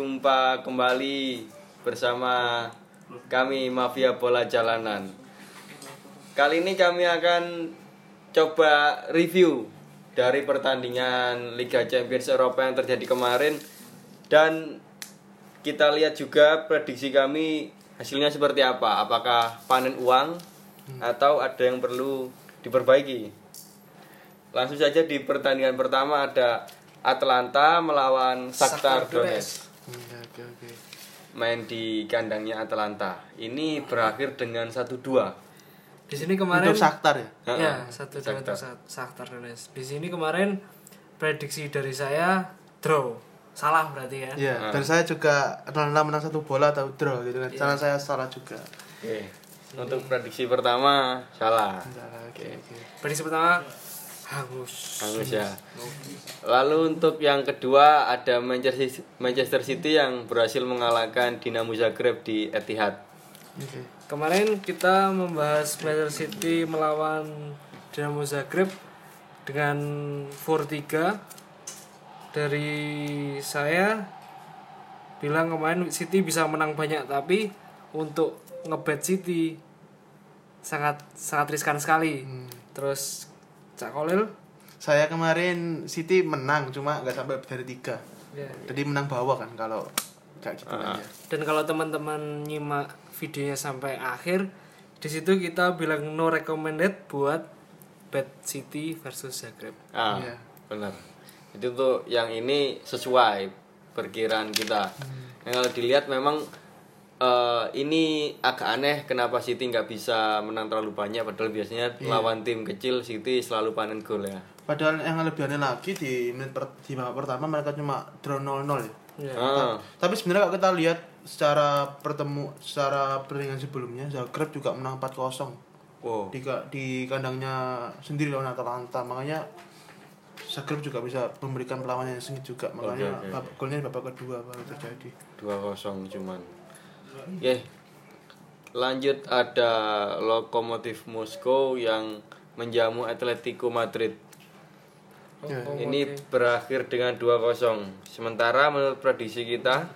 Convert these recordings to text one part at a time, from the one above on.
Berjumpa kembali bersama kami Mafia Bola Jalanan. Kali ini kami akan coba review dari pertandingan Liga Champions Eropa yang terjadi kemarin. Dan kita lihat juga prediksi kami hasilnya seperti apa. Apakah panen uang atau ada yang perlu diperbaiki. Langsung saja di pertandingan pertama ada Atlanta melawan Shakhtar Donetsk. Okay. Main di kandangnya Atlanta. Ini berakhir dengan 1-2. Di sini kemarin untuk Shakhtar ya? Iya, 1-2 untuk Shakhtar Donetsk. Di sini kemarin prediksi dari saya draw. Salah berarti kan? Iya, dan saya juga Atlanta menang 1 bola atau draw gitu kan. Salah saya salah juga. Oke. Untuk prediksi pertama salah. Oke. Prediksi pertama Agus ya. Lalu untuk yang kedua ada Manchester City yang berhasil mengalahkan Dinamo Zagreb di Etihad. Okay. Kemarin kita membahas Manchester City melawan Dinamo Zagreb dengan 4-3. Dari saya bilang kemarin City bisa menang banyak, tapi untuk ngebet City sangat riskan sekali. Terus Cak Kolil, saya kemarin City menang cuma nggak sampai dari 3. Jadi menang bawah kan kalau kayak gitu aja. Dan kalau teman-teman nyimak videonya sampai akhir, di situ kita bilang no recommended buat bet City versus Zagreb. Benar. Itu tuh yang ini sesuai perkiraan kita. Yang kalau dilihat memang ini agak aneh kenapa City nggak bisa menang terlalu banyak, padahal biasanya lawan tim kecil City selalu panen gol ya. Padahal yang lebih aneh lagi di babak pertama mereka cuma draw 0-0 ya. Tapi sebenarnya kalau kita lihat secara pertandingan sebelumnya Zagreb juga menang 4-0. Wow. Di kandangnya sendiri lawan Atalanta, makanya Zagreb juga bisa memberikan perlawanan yang sengit juga, makanya golnya di babak kedua baru terjadi 2-0 cuman. Lanjut ada Lokomotif Moskow yang menjamu Atletico Madrid. Ini berakhir dengan 2-0. Sementara menurut prediksi kita,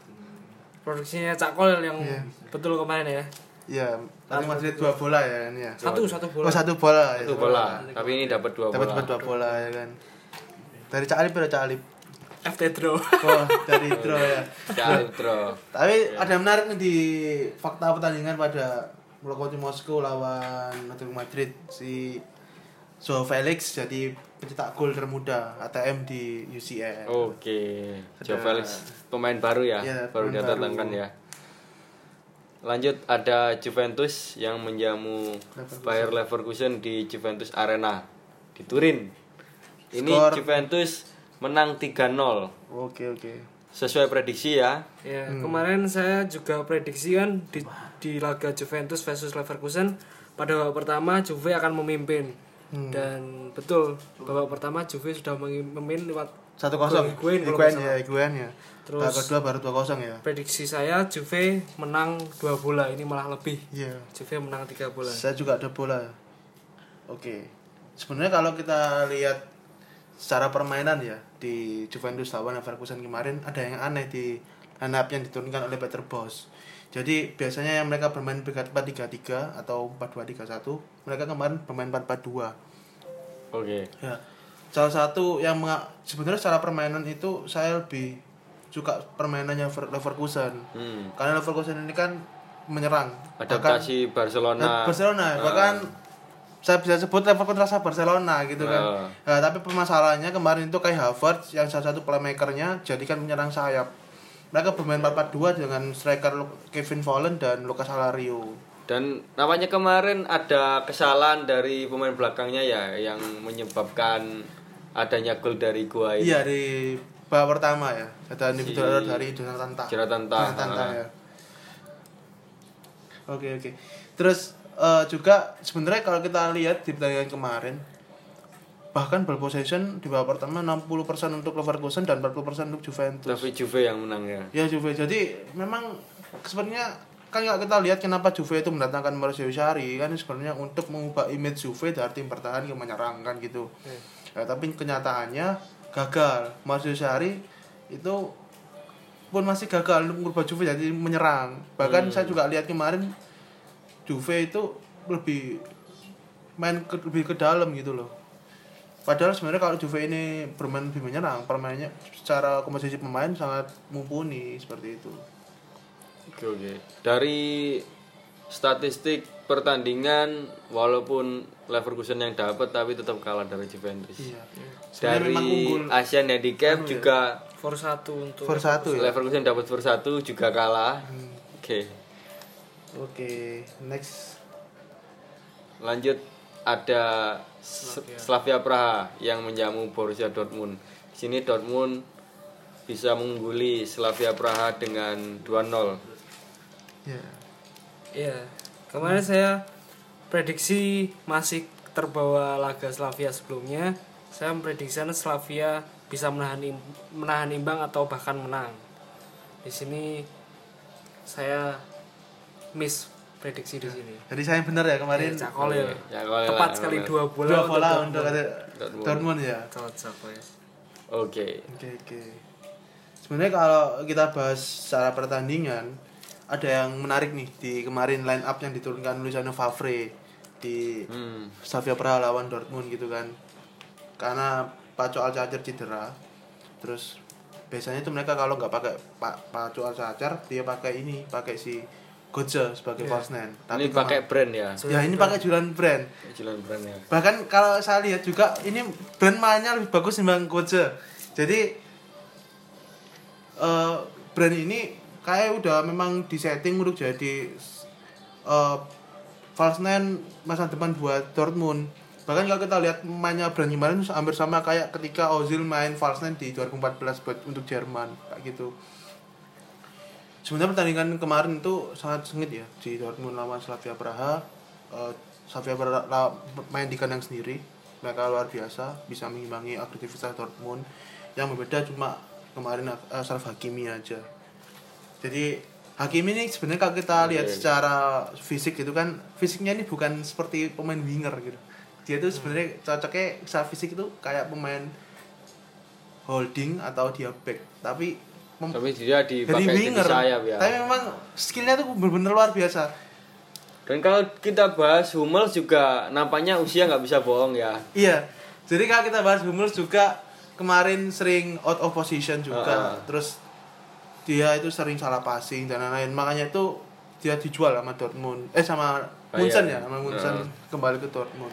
prediksinya Cak Kol yang betul kemarin ya. Iya, tapi Madrid 2 bola ya kan ya. 1 bola. Tapi ini dapat 2 bola. Dapat 2 bola ya kan. Dari Cak Alip pada Cak Alip. FT draw. Dari draw ya. Dari draw. Tapi ada yang menarik nih di fakta pertandingan pada Lokomotiv Moskow lawan Atletico Madrid. Si Joao Felix jadi pencetak gol termuda ATM di UCL. Oke. Joao Felix pemain baru ya. Baru didatangkan ya. Lanjut ada Juventus yang menjamu Bayer Leverkusen di Juventus Arena di Turin. Ini Juventus menang 3-0. Oke. Sesuai prediksi ya. Kemarin saya juga prediksi kan di laga Juventus versus Leverkusen pada babak pertama Juve akan memimpin. Dan betul, babak pertama Juve sudah memimpin lewat 1-0. Higuain ya. Terus babak kedua baru 2-0 ya. Prediksi saya Juve menang 2 bola, ini malah lebih. Juve menang 3 bola. Saya juga ada bola. Oke. Sebenarnya kalau kita lihat secara permainan ya di Juventus lawan Leverkusen kemarin ada yang aneh di lineup yang diturunkan oleh Peter Bosz. Jadi biasanya yang mereka bermain 4-3-3 atau 4-2-3-1, mereka kemarin bermain 4-4-2. Ya, salah satu yang sebenarnya secara permainan itu saya lebih suka permainannya Leverkusen. Karena Leverkusen ini kan menyerang. Adaptasi bahkan, Barcelona. Bahkan saya bisa sebut Leverkusen rasa Barcelona gitu kan. Nah, tapi permasalahannya kemarin itu Kai Havertz yang salah satu playmaker-nya jadikan penyerang sayap. Mereka bermain 4-4-2 dengan striker Kevin Volland dan Lucas Alario. Dan namanya kemarin ada kesalahan dari pemain belakangnya ya yang menyebabkan adanya gol dari gua ini. Iya, di babak pertama ya. Ada individual error dari Jonathan Tah. Ya. Oke. Terus juga sebenarnya kalau kita lihat di pertandingan kemarin bahkan ball possession di babak pertama 60% untuk Leverkusen dan 40% untuk Juventus. Tapi Juve yang menang ya. Ya Juve. Jadi memang sebenarnya kan kalau kita lihat kenapa Juve itu mendatangkan Mauricio Sarri kan sebenarnya untuk mengubah image Juve dari tim bertahan ke menyerang kan gitu. Ya, tapi kenyataannya gagal. Mauricio Sarri itu pun masih gagal mengubah Juve jadi menyerang. Bahkan saya juga lihat kemarin Juve itu lebih main ke, lebih ke dalam gitu loh. Padahal sebenarnya kalau Juve ini bermain lebih menyerang, permainannya secara komposisi pemain sangat mumpuni seperti itu. Oke. Dari statistik pertandingan, walaupun Leverkusen yang dapat tapi tetap kalah dari Juventus. Iya. Dari Asian Handicap juga 4-1 untuk Leverkusen, dapat 4-1 juga kalah. Oke, next. Lanjut ada Slavia Praha yang menjamu Borussia Dortmund. Di sini Dortmund bisa mengungguli Slavia Praha dengan 2-0. Iya. Kemarin saya prediksi masih terbawa laga Slavia sebelumnya. Saya memprediksi Slavia bisa menahan imbang atau bahkan menang. Di sini saya miss prediksi di sini. Jadi saya benar ya kemarin. Cakol ya. Tepat sekali 2 bola. 2 bola untuk Dortmund ya. Oke. Sebenarnya kalau kita bahas secara pertandingan, ada yang menarik nih di kemarin line up yang diturunkan Luciano Favre di Slavia Praha lawan Dortmund gitu kan. Karena Paco Alcacer cedera. Terus biasanya itu mereka kalau enggak pakai Paco Alcacer, dia pakai ini, pakai si Goja sebagai false nine. Tapi ini pakai Brand ya. Ya ini pakai Julian Brand. Ya. Bahkan kalau saya lihat juga ini Brand mainnya lebih bagus dibanding Goja. Jadi Brand ini kayak udah memang disetting untuk jadi false nine masa depan buat Dortmund. Bahkan kalau kita lihat mainnya Brand kemarin hampir sama kayak ketika Ozil main false nine di 2014 buat untuk Jerman kayak gitu. Sebenarnya pertandingan kemarin itu sangat sengit ya di Dortmund lawan Slavia Praha. Slavia Praha main di kandang sendiri, mereka luar biasa bisa mengimbangi aktivitas Dortmund. Yang berbeda cuma kemarin Ashraf Hakimi aja. Jadi Hakimi ini sebenarnya kalau kita lihat secara fisik gitu kan, fisiknya ini bukan seperti pemain winger gitu. Dia itu sebenarnya cocoknya secara fisik itu kayak pemain holding atau dia back, tapi dia dipakai di sayap ya. Tapi memang skillnya tuh benar-benar luar biasa. Dan kalau kita bahas Hummels juga nampaknya usia nggak bisa bohong ya. Iya. Jadi kalau kita bahas Hummels juga kemarin sering out of position juga. Terus dia itu sering salah passing dan lain-lain. Makanya itu dia dijual sama Dortmund. Sama Munson ya, sama Munson kembali ke Dortmund.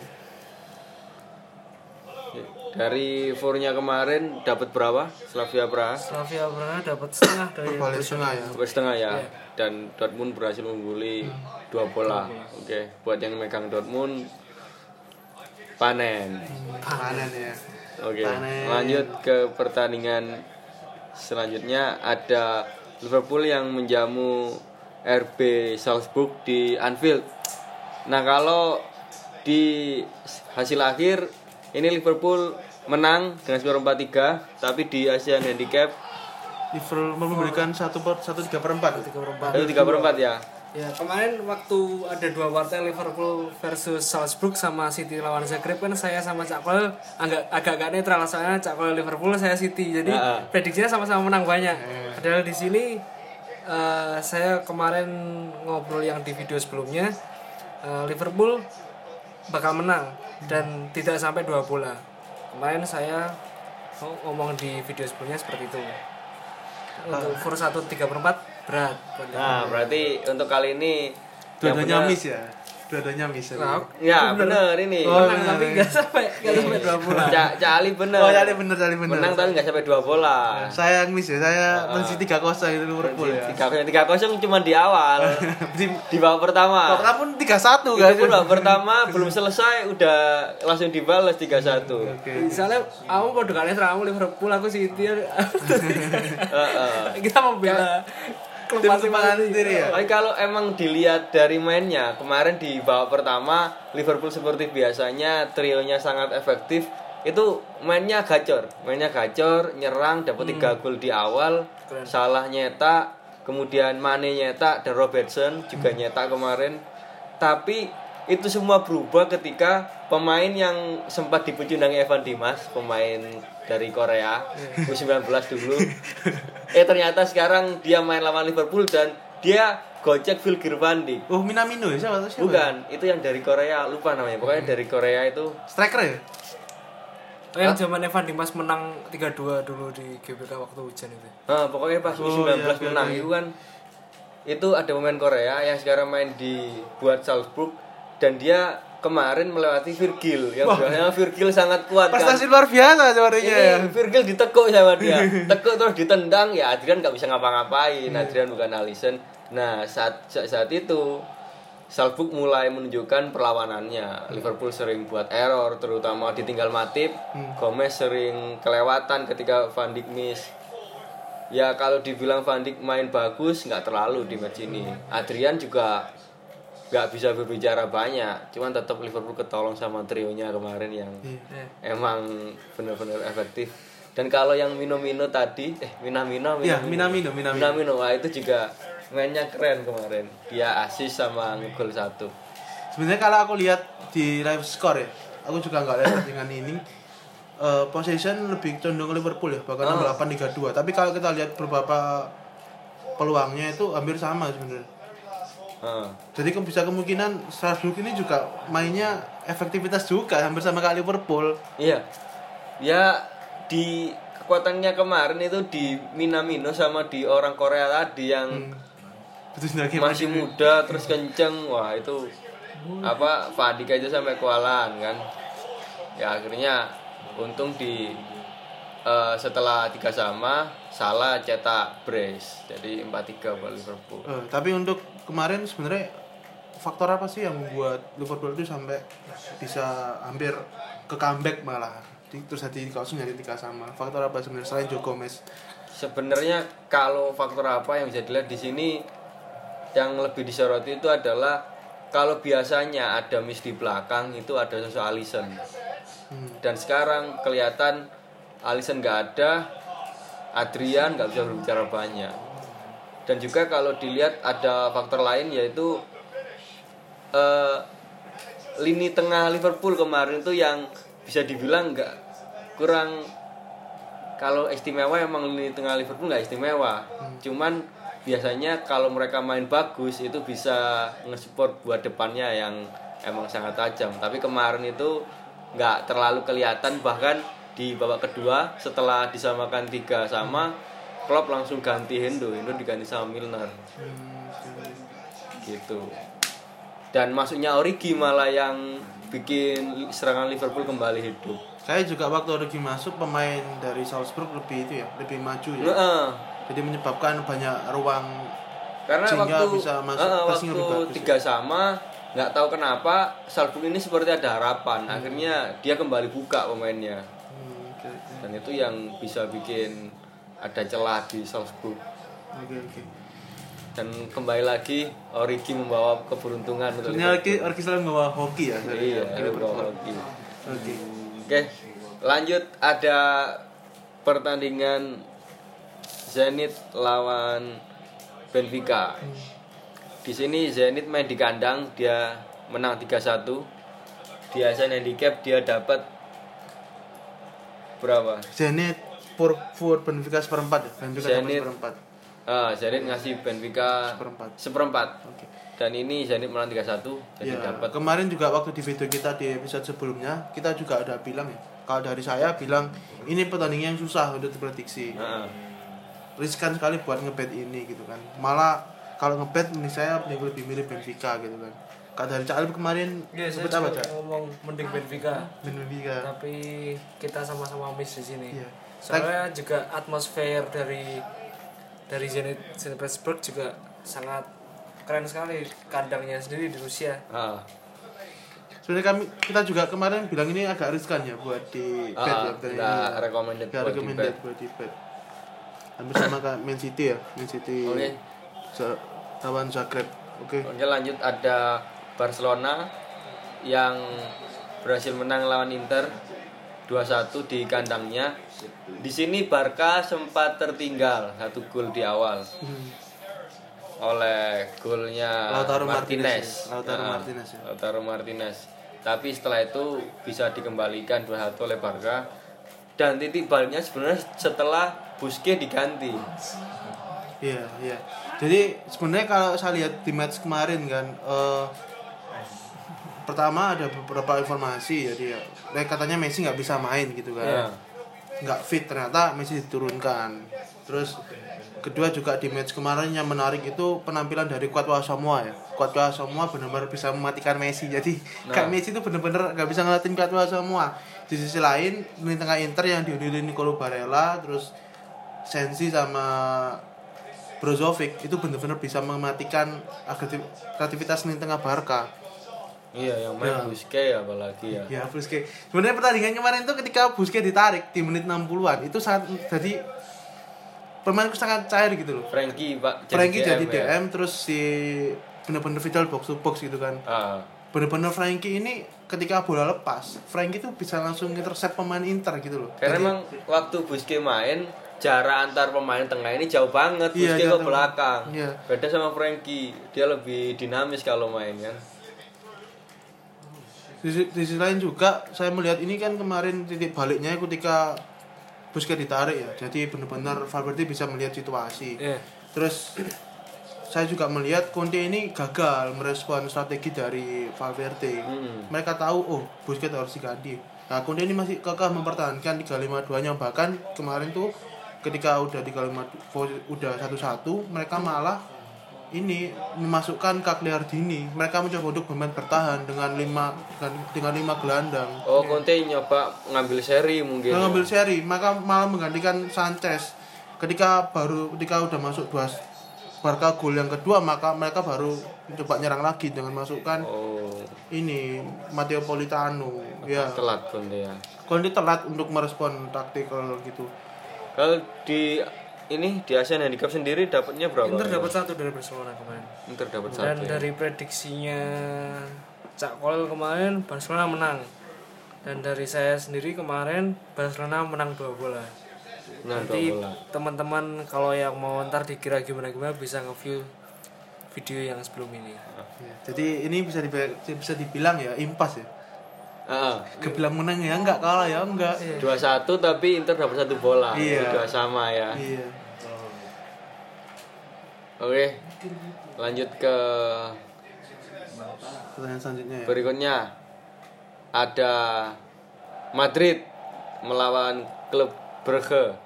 Dari fornya kemarin dapat berapa? Slavia Praha dapat setengah dari setengah ya. Dan Dortmund berhasil mengungguli 2 bola. Oke. Buat yang megang Dortmund panen ya. Oke. Lanjut ke pertandingan selanjutnya, ada Liverpool yang menjamu RB Salzburg di Anfield. Nah, kalau di hasil akhir ini Liverpool menang dengan skor 4-3, tapi di Asian Handicap Liverpool memberikan 1/3/4 ya. Ya, kemarin waktu ada 2 partai Liverpool versus Salzburg sama City lawan Zagreb kan saya sama Cakol agak-agak netral, soalnya Cakol Liverpool, saya City. Jadi prediksinya sama-sama menang banyak. Padahal di sini saya kemarin ngobrol yang di video sebelumnya, Liverpool bakal menang dan tidak sampai 2 bola. Kemarin saya ngomong di video sebelumnya seperti itu. Untuk 4/3/4 berat. Nah, berarti untuk kali ini dua-duanya miss ya. Ya, benar ini. Menang tapi enggak sampai 2 bola. Cali benar. Cali benar. Menang tapi enggak sampai 2 bola. Saya miss ya. Saya menang 3-0 itu Liverpool ya. 3-0 cuma di awal. di babak pertama. Babak pun 3-1 kan. Itu babak pertama belum selesai udah langsung dibalas 3-1. Misalnya kamu kode kalian sama Liverpool, aku City. Kita membela klub-kluban sendiri ya. Tapi kalau emang dilihat dari mainnya kemarin di babak pertama, Liverpool seperti biasanya trionya sangat efektif. Itu mainnya gacor, nyerang dapat 3 gol di awal. Salah nyetak, kemudian Mane nyetak dan Robertson juga nyetak kemarin. Tapi itu semua berubah ketika pemain yang sempat dipecundangi Evan Dimas, pemain dari Korea U19 dulu Ternyata sekarang dia main lawan Liverpool dan dia gocek Virgil van Dijk. Oh, Minamino ya? Siapa? Bukan, itu yang dari Korea, lupa namanya. Pokoknya dari Korea itu striker ya? Oh, yang zamannya Van Dijk pas menang 3-2 dulu di GBK waktu hujan itu. Pokoknya pas U19 iya, menang itu kan. Itu ada pemain Korea yang sekarang main di buat Salzburg dan dia kemarin melewati Virgil yang sebenarnya Virgil sangat kuat. Prestasi kan? Luar biasa sebenarnya. Virgil ditekuk sama dia. Tekuk terus ditendang ya Adrian enggak bisa ngapa-ngapain. Adrian bukan Alisson. Nah, saat itu Salzburg mulai menunjukkan perlawanannya. Liverpool sering buat error, terutama ditinggal Matip. Gomez sering kelewatan ketika Van Dijk miss. Ya kalau dibilang Van Dijk main bagus, nggak terlalu di match ini. Adrian juga nggak bisa berbicara banyak. Cuman tetap Liverpool ketolong sama trionya kemarin yang emang benar-benar efektif. Dan kalau yang Minamino tadi, wah itu juga mainnya keren kemarin. Dia asis sama ngegol 1. Sebenarnya kalau aku lihat di live score ya, aku juga enggak lihat pertandingan ini. Possession lebih condong Liverpool ya, bahkan 8-3-2. Tapi kalau kita lihat beberapa peluangnya itu hampir sama sebenarnya. Jadi bisa kemungkinan Strasbourg ini juga mainnya efektivitas juga hampir sama kayak Liverpool. Iya. Ya di kekuatannya kemarin itu di Minamino sama di orang Korea tadi yang masih muda terus kenceng. Wah itu apa Fadika aja sampai kewalahan kan ya, akhirnya untung di setelah 3-0 Salah cetak brace jadi 4-3 buat Liverpool. Tapi untuk kemarin sebenarnya faktor apa sih yang membuat Liverpool itu sampai bisa hampir ke comeback malah terus hati langsung nyari 3-0? Faktor apa sebenarnya selain Joe Gomez? Sebenarnya kalau faktor apa yang bisa dilihat di sini yang lebih disoroti itu adalah kalau biasanya ada miss di belakang itu ada sosok Alisson. Dan sekarang kelihatan Alisson nggak ada, Adrian nggak bisa berbicara banyak. Dan juga kalau dilihat ada faktor lain yaitu lini tengah Liverpool kemarin itu yang bisa dibilang nggak kurang. Kalau istimewa emang lini tengah Liverpool nggak istimewa, cuman biasanya kalau mereka main bagus itu bisa nge-support buat depannya yang emang sangat tajam. Tapi kemarin itu nggak terlalu kelihatan, bahkan di babak kedua setelah disamakan 3-0 Klopp langsung ganti Hendo diganti sama Milner gitu. Dan masuknya Origi malah yang bikin serangan Liverpool kembali hidup. Saya juga waktu Origi masuk, pemain dari Salzburg lebih maju ya. Jadi menyebabkan banyak ruang. Karena waktu bisa masuk, waktu 3-0 nggak tahu kenapa Salzburg ini seperti ada harapan. Akhirnya dia kembali buka pemainnya. Dan itu yang bisa bikin ada celah di Salzburg. Dan kembali lagi Origi membawa keberuntungan. Origi selalu membawa hoki ya. Iya, membawa hoki. Oke, lanjut ada pertandingan Zenit lawan Benfica. Di sini Zenit main di kandang, dia menang 3-1. Di Asian Handicap dia dapat berapa? Zenit for Benfica 1/4. Benfica dapat 1/4. Zenit ngasih Benfica 1/4. Okay. Dan ini Zenit menang 3-1 jadi dapat. Kemarin juga waktu di video kita di episode sebelumnya kita juga ada bilang ya, kalau dari saya bilang ini pertandingan yang susah untuk diprediksi. Riskan sekali buat ngebet ini gitu kan. Malah kalau ngebet ini saya lebih milih Benfica gitu kan. Kalau dari Cak kemarin saya ngomong mending Benfica. Tapi kita sama-sama miss di sini. Soalnya juga atmosfer dari Zenit Petersburg juga sangat keren sekali kandangnya sendiri di Rusia. Sebenarnya kita juga kemarin bilang ini agak riskan ya buat di bet ya. Kita recommended buat di bet. Hampir sama kayak Man City ya, Man City lawan Zagreb. Oke. Lanjut ada Barcelona yang berhasil menang lawan Inter 2-1 di kandangnya. Di sini Barca sempat tertinggal 1 gol di awal oleh golnya Lautaro Martinez. Tapi setelah itu bisa dikembalikan 2-1 oleh Barca. Dan titik baliknya sebenarnya setelah Busquets diganti. Iya, iya. Jadi sebenarnya kalau saya lihat di match kemarin kan, pertama ada beberapa informasi, jadi ya, katanya Messi nggak bisa main gitu kan, nggak fit, ternyata Messi diturunkan. Terus kedua juga di match kemarin yang menarik itu penampilan dari Kwadwo Asamoah ya. Kwadwo Asamoah benar-benar bisa mematikan Messi. Jadi Kak Messi itu benar-benar nggak bisa ngelatin Kwadwo Asamoah. Di sisi lain di tengah Inter yang diundurin Nicolo Barella, terus Sensi sama Brozovic itu benar-benar bisa mematikan aktivitas di tengah Barca. Iya, yang main Busquets apalagi ya. Iya, Busquets. Sebenarnya pertandingan kemarin itu ketika Busquets ditarik di menit 60-an itu sangat jadi permainanku sangat cair gitu loh. Frankie jadi DM ya? Terus si bener-bener vital box to box gitu kan. Bener-bener Frankie ini ketika bola lepas, Frankie tuh bisa langsung intercept pemain Inter gitu loh. Karena jadi, emang waktu Busquets main, jarak antar pemain tengah ini jauh banget. Busquets ke belakang. Iya. Beda sama Frankie, dia lebih dinamis kalau main kan. Di sisi lain juga saya melihat ini kan kemarin titik baliknya ketika Busquets ditarik ya, jadi benar-benar Valverde bisa melihat situasi. Terus saya juga melihat Conte ini gagal merespon strategi dari Valverde. Mereka tahu Busquets harus diganti. Nah Conte ini masih kekeh mempertahankan 3-5-2-nya, bahkan kemarin tuh ketika udah 3-5 udah 1-1 mereka malah ini memasukkan Cagliardini. Mereka mencoba untuk bermain bertahan dengan 5 gelandang. Oh, Conte nyoba ngambil seri mungkin. Ngambil seri, maka malah menggantikan Sanchez. Ketika udah masuk 2 Barca gol yang kedua, maka mereka baru coba nyerang lagi dengan masukkan ini Matteo Politano. Ya. Telat Conte ya. Conte telat untuk merespon taktikal gitu. Kalau di ini di Asian Handicap sendiri dapatnya berapa? Inter dapat 1 dari Barcelona kemarin. Inter dapat 1. Dan dari prediksinya Cak Kol kemarin Barcelona menang. Dan dari saya sendiri kemarin Barcelona menang 2 bola. Nanti teman-teman kalau yang mau ntar dikira gimana-gimana bisa nge-view video yang sebelum ini. Ya, jadi ini bisa dibilang ya impas ya. Kebilang menang ya enggak, kalah ya enggak. 2-1 tapi Inter dapat 1 bola. Iya. Dua sama ya. Iya. Oke. Lanjut ke pertandingan selanjutnya ya. Berikutnya ada Madrid melawan Klub Brugge.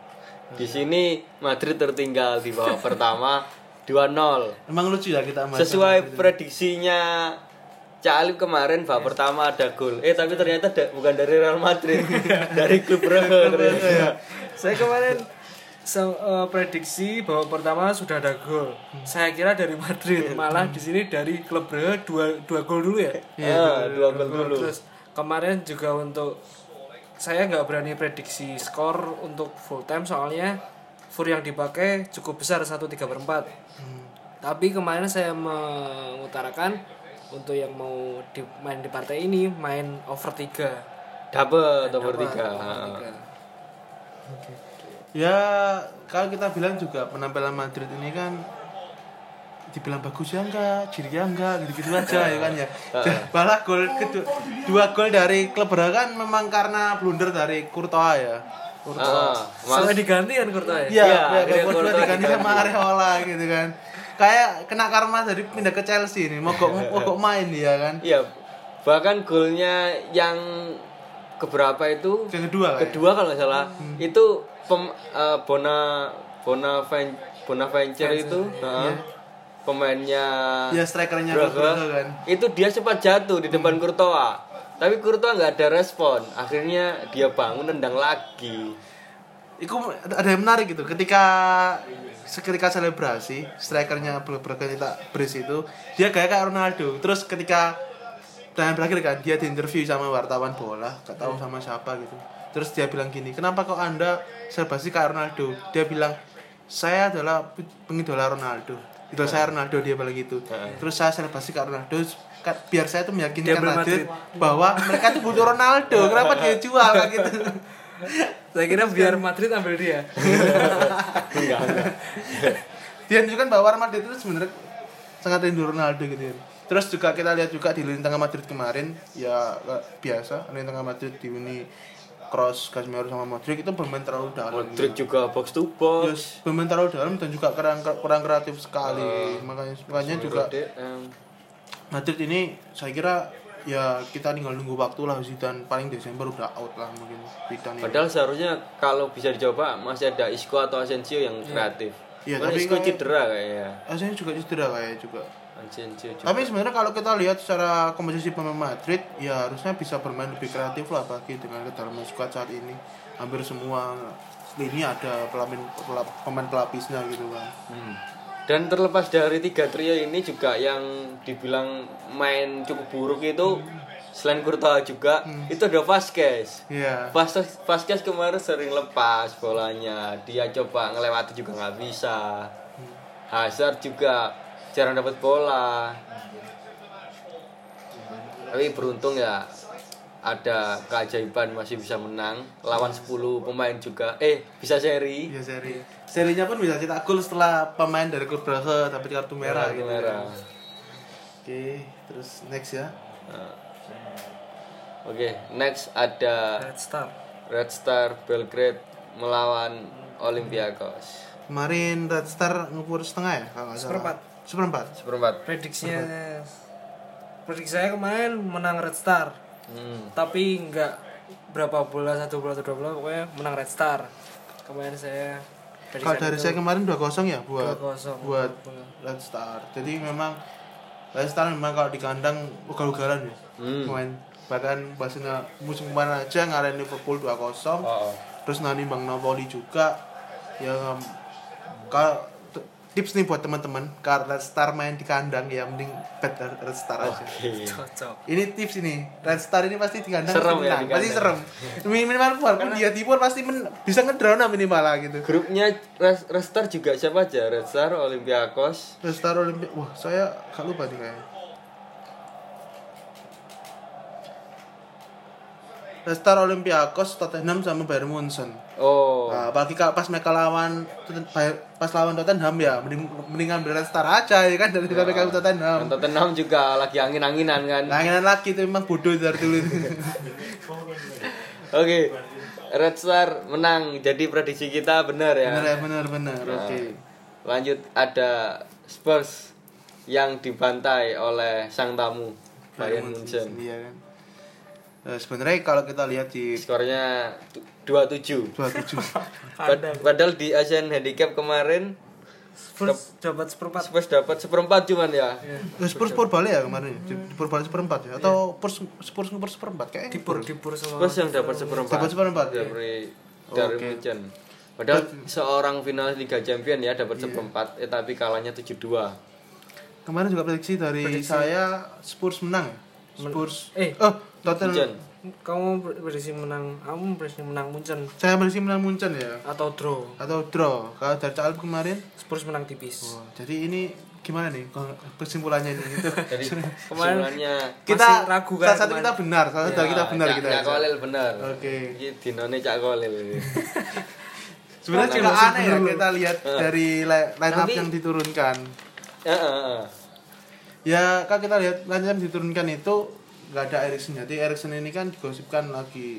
Di sini Madrid tertinggal di babak pertama 2-0. Emang lucu ya kita Madrid. Sesuai prediksinya Cak Alif kemarin babak pertama ada gol. Tapi ternyata bukan dari Real Madrid, dari Klub Brugge. Saya kemarin prediksi babak pertama sudah ada gol. Saya kira dari Madrid, malah di sini dari Klub Brugge 2 gol dulu ya. Iya, 2 gol dulu. Terus kemarin juga untuk saya enggak berani prediksi skor untuk full time soalnya VAR yang dipakai cukup besar 1/3/4. Tapi kemarin saya mengutarakan untuk yang mau main di partai ini main over 3 double over 3. Okay. Ya kalau kita bilang juga penampilan Madrid ini kan dibilang bagus ya enggak, ciri ya enggak, gitu-gitu aja ya kan ya. Malah gol kedua 2 gol dari Klub Brugge kan memang karena blunder dari Courtois ya. Sampai diganti kan Courtois. Iya, Courtois diganti sama Areola gitu kan. Kayak kena karma dari pindah ke Chelsea ini, mogok main dia kan. Iya. Bahkan golnya yang keberapa itu? Yang kedua kalau enggak salah. Itu Bonaventure itu, pemainnya ya strikernya Brugge kan. Itu dia sempat jatuh di depan Courtois. Tapi Courtois enggak ada respon. Akhirnya dia bangun nendang lagi. Itu ada yang menarik gitu. Ketika selebrasi, strikernya Brugge tak beris itu, dia kayak Ronaldo. Terus ketika tanya terakhir kan, dia diinterview sama wartawan bola, enggak tahu sama siapa gitu. Terus dia bilang gini, "Kenapa kok Anda selebrasi kayak Ronaldo?" Dia bilang, "Saya adalah pengidola Ronaldo. Idola saya Ronaldo," dia bilang gitu. Terus saya selebrasi kayak Ronaldo biar saya tuh meyakinkan Madrid bahwa mereka tuh butuh Ronaldo. Kenapa dia jual kayak gitu? Saya kira biar Madrid ambil dia. Enggak. Dia menunjukkan bahwa Madrid itu sebenarnya sangat rindu Ronaldo gitu. Terus juga kita lihat juga di lini tengah Madrid kemarin ya biasa, lini tengah Madrid diuni cross Casemiro sama Modric itu bermain terlalu dalam. Modric juga box to box. Yes, bermain terlalu dalam dan juga kurang kreatif sekali. Makanya juga Madrid ini saya kira ya kita tinggal nunggu waktu lah, Zidane paling Desember udah out lah mungkin Zidane. Padahal seharusnya kalau bisa dicoba masih ada Isco atau Asensio yang kreatif. Iya, tapi Isco cedera kayaknya. Asensio juga cedera kayaknya juga. Tapi sebenarnya kalau kita lihat secara komposisi pemain Madrid ya harusnya bisa bermain lebih kreatif lah bagi dengan kedalaman squad saat ini. Hampir semua lini ada pemain pelapisnya gitu kan. Dan terlepas dari 3 trio ini juga yang dibilang main cukup buruk itu selain Courtois juga itu ada Busquets. Yeah. Busquets kemarin sering lepas bolanya, dia coba ngelewati juga nggak bisa. Hazard juga jarang dapat bola. Tapi beruntung ya ada keajaiban masih bisa menang lawan 10 pemain juga. Bisa seri. Iya, seri. Serinya pun bisa cetak gol setelah pemain dari Klub Brugge tapi kartu merah gitu. Oke, terus next ya. Next ada Red Star Belgrade melawan Olympiakos. Kemarin Red Star ngepur setengah ya kalau enggak salah. Seperempat. Prediksi saya kemarin menang Red Star. Tapi enggak berapa bola, 1 bola atau 2 bola, pokoknya menang Red Star. Kemarin saya kalau dari saya kemarin 2-0 ya buat Red Star. Jadi memang Red Star memang kalau di kandang ugal-ugalan ya. Main bahkan pastinya musim kemarin aja ngalahin Liverpool 2-0. Terus nimbang Napoli juga. Ya kalau tips nih buat teman-teman, kalau Red Star main di kandang ya mending bet Red Star aja. Cocok. Ini tips ini, Red Star ini pasti di kandang serem ya, di kandang. Pasti serem. Minimal walaupun dia tipu pasti bisa ngedraw minimal lah gitu. Grupnya Red Star juga siapa aja? Red Star, Olympiakos. Wah, saya gak lupa nih kayaknya. Red Star, Olympiakos, Tottenham sama Bayern Munson. Nah, bagi pas mereka lawan Tottenham ya mendingan ambil Red Star aja ya kan daripada kayak Tottenham. Dan Tottenham juga lagi angin-anginan kan. Anginan lagi itu memang bodoh dari dulu. Oke. Red Star menang. Jadi prediksi kita benar ya. Benar. Oke. Lanjut ada Spurs yang dibantai oleh sang tamu Bayern Munchen. Iya kan. Sebenarnya kalau kita lihat di skornya 27. Padahal di Asian Handicap kemarin Spurs dapat seperempat cuman ya. Spurs balik ya kemarin. Balik seperempat ya atau Spurs seperempat kayaknya. Dipur sama Spurs yang dapat seperempat. Dari Munchen. Padahal seorang finalis Liga Champions ya dapat seperempat tapi kalahnya 7-2. Kemarin juga prediksi dari saya Spurs menang. Tottenham. Kamu berisi menang, kamu berisi menang Munchen. Saya berisi menang Munchen ya. Atau draw. Kalau dari Caleb kemarin Spurs menang tipis. Jadi ini gimana nih kesimpulannya ini? Jadi kesimpulannya kita ragu kan. Salah satu kita benar, salah satu kita benar kita. Cak Kolil benar. Oke. Iki dinone Cak Kolil. Sebenarnya juga aneh ya kita lihat dari line up yang diturunkan. Ya, kalau kita lihat line up yang diturunkan itu gak ada Eriksen, jadi Eriksen ini kan digosipkan lagi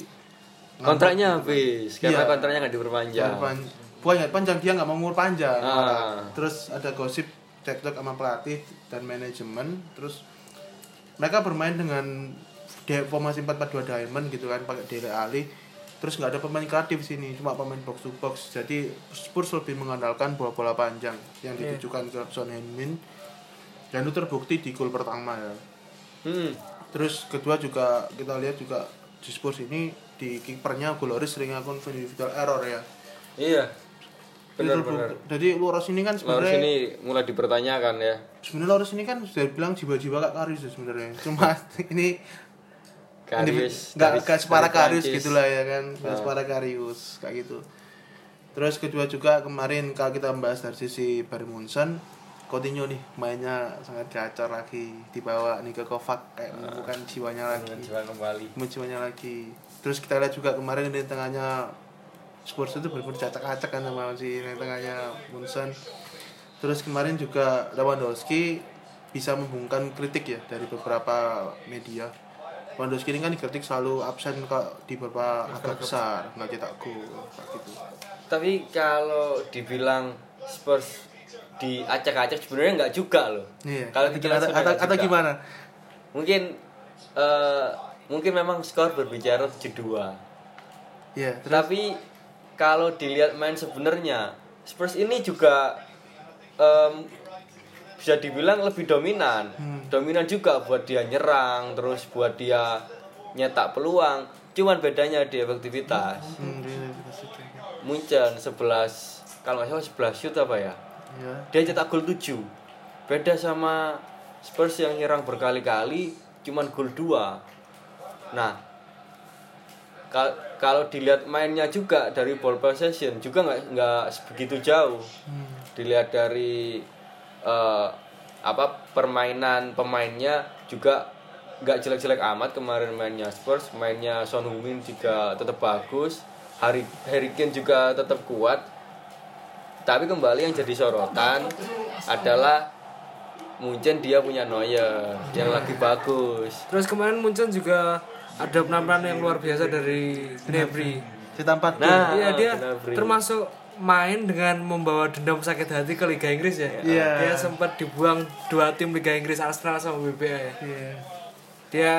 kontraknya habis karena kontraknya gak diperpanjang. Bukan panjang, dia gak mau umur panjang. Terus ada gosip cekcok sama pelatih dan manajemen. Terus mereka bermain dengan formasi 4-4-2 diamond gitu kan, pakai Dele Alli. Terus gak ada pemain kreatif sini, cuma pemain box to box. Jadi Spurs lebih mengandalkan bola-bola panjang yang ditujukan ke Son Heung-min. Dan itu terbukti di gol pertama ya. Terus kedua juga kita lihat juga di Spurs ini di kipernya Goloris sering akun individual error ya. Iya. Benar. Jadi Loris ini kan sebenarnya ini mulai dipertanyakan ya. Sebenarnya Loris ini kan sudah bilang jiwa-jiwa Kak Karius sebenarnya. Cuma ini Karius enggak separah Karius gitulah ya kan. Enggak separah Karius kayak gitu. Terus kedua juga kemarin kalau kita membahas dari sisi Bayern Munchen, Coutinho nih mainnya sangat gacor lagi, dibawa nih ke Kovac kayak menemukan jiwanya lagi. Jiwanya lagi. Terus kita lihat juga kemarin di tengahnya Spurs itu benar-benar cacak-cacak kan sama si di tengahnya Munson. Terus kemarin juga Lewandowski bisa membungkam kritik ya dari beberapa media Lewandowski ini kan dikritik selalu absen di beberapa agak besar, nggak cetak gol gitu. Tapi kalau dibilang Spurs diacak-acak sebenarnya nggak juga loh. Iya. Kalau dibilang atau gimana? Mungkin memang skor berbicara 7-2. Iya, tapi kalau dilihat main sebenarnya Spurs ini juga bisa dibilang lebih dominan. Dominan juga buat dia nyerang, terus buat dia nyetak peluang. Cuman bedanya di efektivitas. Munchen 11, kalau nggak salah 11 shoot apa ya? Ya. Dia cetak gol 7. Beda sama Spurs yang nyerang berkali-kali cuman gol 2. Nah, kalau dilihat mainnya juga dari ball possession juga nggak begitu jauh. Dilihat dari permainan pemainnya juga nggak jelek-jelek amat. Kemarin mainnya Spurs, mainnya Son Heung-min juga tetap bagus, Harry Kane juga tetap kuat. Tapi kembali yang jadi sorotan adalah Munchen, dia punya Neuer yang lagi bagus. Terus kemarin Munchen juga ada penampilan yang luar biasa dari Gnabry. Nah, iya, dia Gnabry termasuk main dengan membawa dendam sakit hati ke Liga Inggris ya. Yeah. Dia sempat dibuang 2 tim Liga Inggris, Arsenal sama BPA ya. Yeah. Dia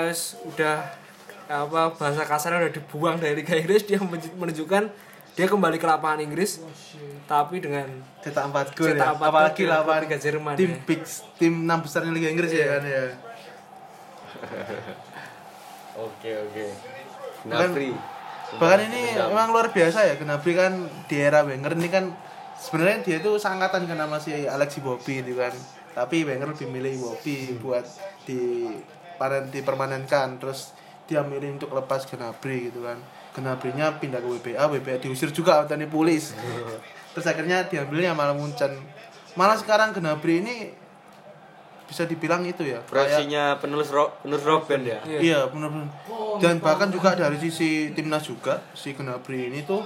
udah bahasa kasarnya udah dibuang dari Liga Inggris, dia menunjukkan dia kembali ke lapangan Inggris tapi dengan cetak 4 gol ya. Apalagi lawan Liga Jerman. Tim ya. Big, tim 6 besarnya Liga Inggris ya kan ya. Oke. Gnabry. Bahkan ini memang luar biasa ya. Gnabry kan di era Wenger ini kan sebenarnya dia itu seangkatan kan sama si Alexi Bobby itu kan. Tapi Wenger lebih milih Bobby buat dipermanenkan, terus dia milih untuk lepas Gnabry gitu kan. Gnabry-nya pindah ke WBA diusir juga oleh polis. Terus akhirnya diambilnya malah Munchen. Malah sekarang Gnabry ini bisa dibilang itu ya presinya penulis Robben ya. Iya, benar. Dan bahkan juga dari sisi timnas juga si Gnabry ini tuh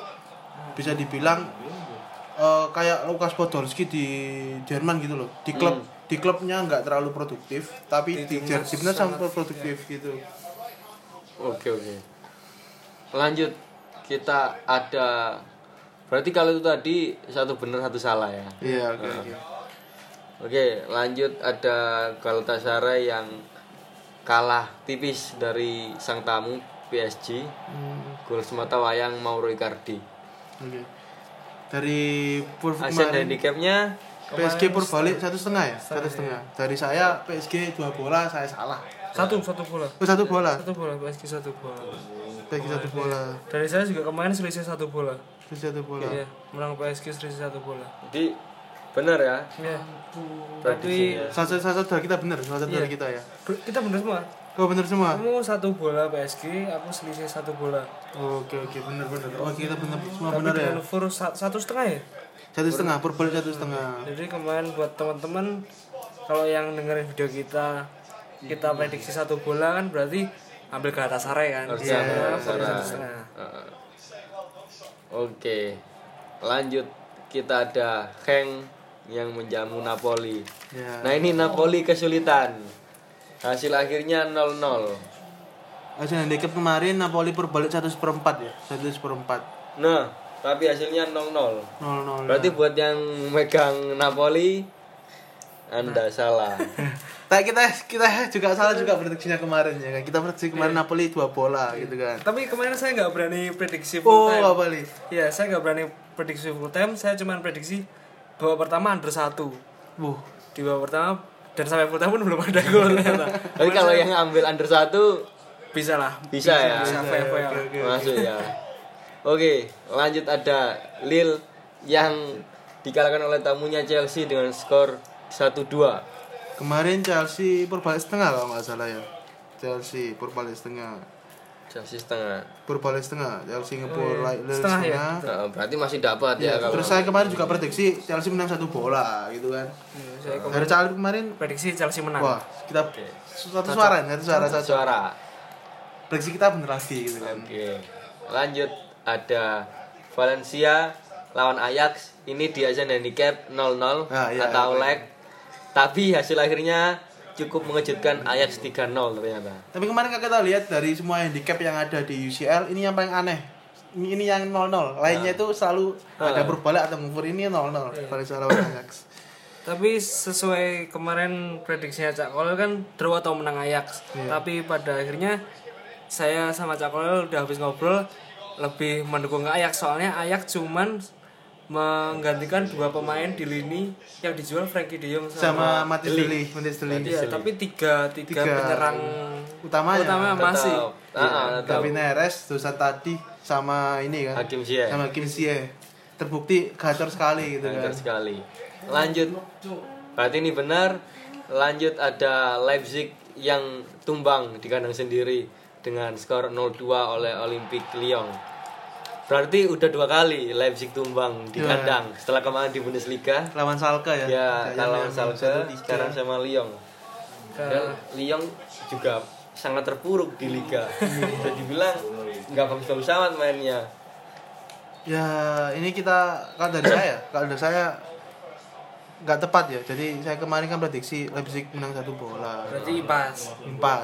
bisa dibilang kayak Lukas Podolski di Jerman gitu loh. Di klubnya enggak terlalu produktif, tapi di timnas sangat produktif ya. Gitu. Oke. Lanjut kita ada berarti kalau itu tadi satu benar satu salah ya. Iya, oke. Oke, lanjut ada Galatasaray yang kalah tipis dari sang tamu PSG. Gol semata wayang Mauro Icardi. Oke. Dari Asian handicapnya PSG purbalik 1,5 ya? 1,5. Dari saya PSG 2 bola, saya salah. Satu bola. PSG 1 bola. Dari saya juga kemarin selisih 1 bola. Iya, menang PSG selisih 1 bola. Jadi benar ya? Iya. Tapi salah kita benar. Kita benar semua. Oh, benar semua. Kamu 1 bola PSG, aku selisih 1 bola. Oke, benar. Kita benar semua, benar ya. Tapi full 1,5 ya? 1,5, perbalik 1,5. Jadi kemarin buat teman-teman kalau yang dengerin video kita prediksi 1 bola kan berarti ambil Galatasaray kan. Iya, Galatasaray. Oke. Lanjut kita ada Genk yang menjamu Napoli. Ya. Nah, ini Napoli kesulitan. Hasil akhirnya 0-0. Hasil handicap kemarin Napoli perbalik 1/4 ya. 1/4. Nah, tapi hasilnya 0-0. Berarti ya, buat yang megang Napoli Anda salah. Tapi kita juga salah juga prediksinya kemarin ya kan. Kita prediksi kemarin Napoli 2 bola gitu kan. Tapi kemarin saya enggak berani prediksi full time. Oh, Napoli. Iya, saya enggak berani prediksi full time, saya cuma prediksi babak pertama under 1. Di babak pertama dan sampai full time pun belum ada gol ternyata. Tapi kalau yang ambil under 1 bisa ya. Bisa fair. Masuk ya. Oke, lanjut ada Lille yang dikalahkan oleh tamunya Chelsea dengan skor 1-2. Kemarin Chelsea perbalik 1/2 kalau enggak salah ya. Chelsea perbalik setengah. Chelsea ngepur setengah. Ya? Berarti masih dapat ya. Kalau terus saya kemarin juga prediksi Chelsea menang 1 bola gitu kan. Dari Chelsea kemarin prediksi Chelsea menang. Wah, kita satu suara. Prediksi kita bener lagi gitu kan. Oke. Lanjut ada Valencia lawan Ajax. Ini di Asian handicap 0-0 atau leg. Tapi hasil akhirnya cukup mengejutkan Ajax 3-0 ternyata. Tapi kemarin kita lihat dari semua handicap yang ada di UCL, ini yang paling aneh. Ini yang 0-0. Lainnya itu selalu ada berbalik atau mengufur, ini 0-0 dari seorang Ajax. Tapi sesuai kemarin prediksinya Cak Kolel kan draw atau menang Ajax. Yeah. Tapi pada akhirnya saya sama Cak Kolel udah habis ngobrol lebih mendukung Ajax, soalnya Ajax cuman menggantikan dua pemain di lini yang dijual, Frankie de Jong sama Matheus Delik. Ya, tapi tiga penyerang utama masih. Tapi Neres, Dusan tadi sama ini kan. Hakim Ziyech. Terbukti gacor sekali gitu kan. Lanjut. Berarti ini benar. Lanjut ada Leipzig yang tumbang di kandang sendiri dengan skor 0-2 oleh Olympique Lyon. Berarti udah dua kali Leipzig tumbang di kandang. Setelah kemarin di Bundesliga lawan Schalke ya. Ya, lawan Schalke, sekarang sama Lyon. Dan Lyon juga sangat terpuruk di liga. Jadi bilang enggak bagus-bagus amat mainnya. Ya, ini kita kalau dari saya enggak tepat ya. Jadi saya kemarin kan prediksi Leipzig menang 1 bola. Berarti impas.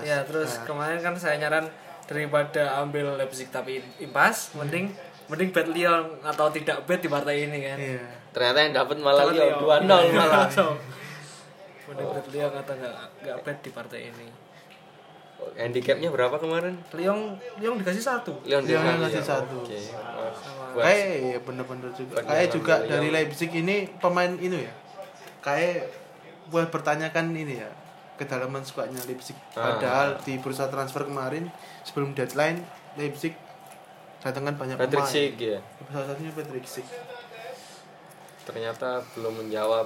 Ya, terus kemarin kan saya nyaran daripada ambil Leipzig tapi impas, mending bet Lyon atau tidak bet di partai ini kan. Iya. Ternyata yang dapat malah Lyon 2-0 malah. Mending bet Lyon atau enggak bet di partai ini. Handicapnya berapa kemarin? Lyon dikasih 1. Lyon dikasih 1. Oke. Kayak bener-bener juga. Kayak juga dari Leipzig ini pemain ini ya. Kayak buat pertanyakan ini ya, kedalaman skuadnya Leipzig. Padahal di bursa transfer kemarin sebelum deadline Leipzig datangkan banyak pemain. Patrick ya. Salah satunya Patrick. Ternyata belum menjawab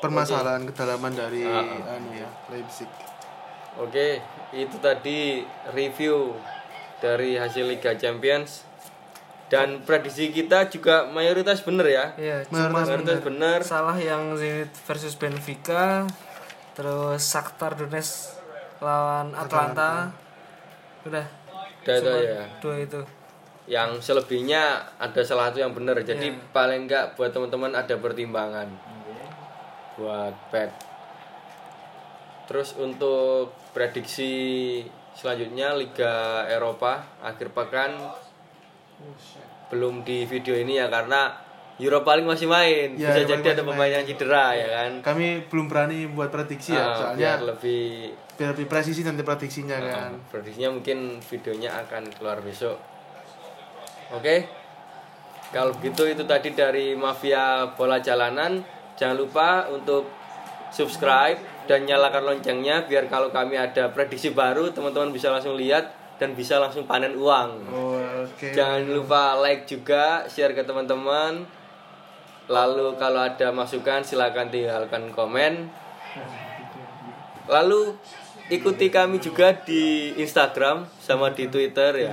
permasalahan kedalaman dari Leipzig. Oke, itu tadi review dari hasil Liga Champions dan prediksi kita juga mayoritas benar ya. Iya, mayoritas benar. Salah yang Zenit versus Benfica, terus Shakhtar Donetsk lawan Atlanta. Udah itu ya. Dua itu. Yang selebihnya ada salah satu yang benar. Jadi paling enggak buat teman-teman ada pertimbangan. Buat bet. Terus untuk prediksi selanjutnya Liga Eropa akhir pekan belum di video ini ya, karena Europa League masih main. Ya, bisa jadi ada pemain yang cedera ya kan. Kami belum berani buat prediksi ya, soalnya biar lebih presisi nanti prediksinya kan. Prediksinya mungkin videonya akan keluar besok. Oke. Kalau begitu itu tadi dari Mafia Bola Jalanan. Jangan lupa untuk subscribe dan nyalakan loncengnya biar kalau kami ada prediksi baru teman-teman bisa langsung lihat dan bisa langsung panen uang. Okay. Jangan lupa like juga, share ke teman-teman. Lalu kalau ada masukan silakan tinggalkan komen. Lalu ikuti kami juga di Instagram sama di Twitter ya.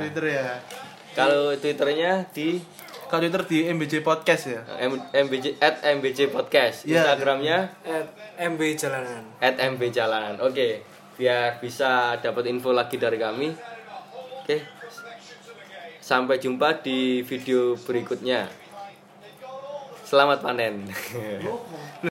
Kalau Twitternya di MBJ Podcast ya. @MBJ Podcast. Instagramnya @MBJalanan. @MBJalanan. Oke, biar bisa dapat info lagi dari kami. Oke. Sampai jumpa di video berikutnya. Selamat panen.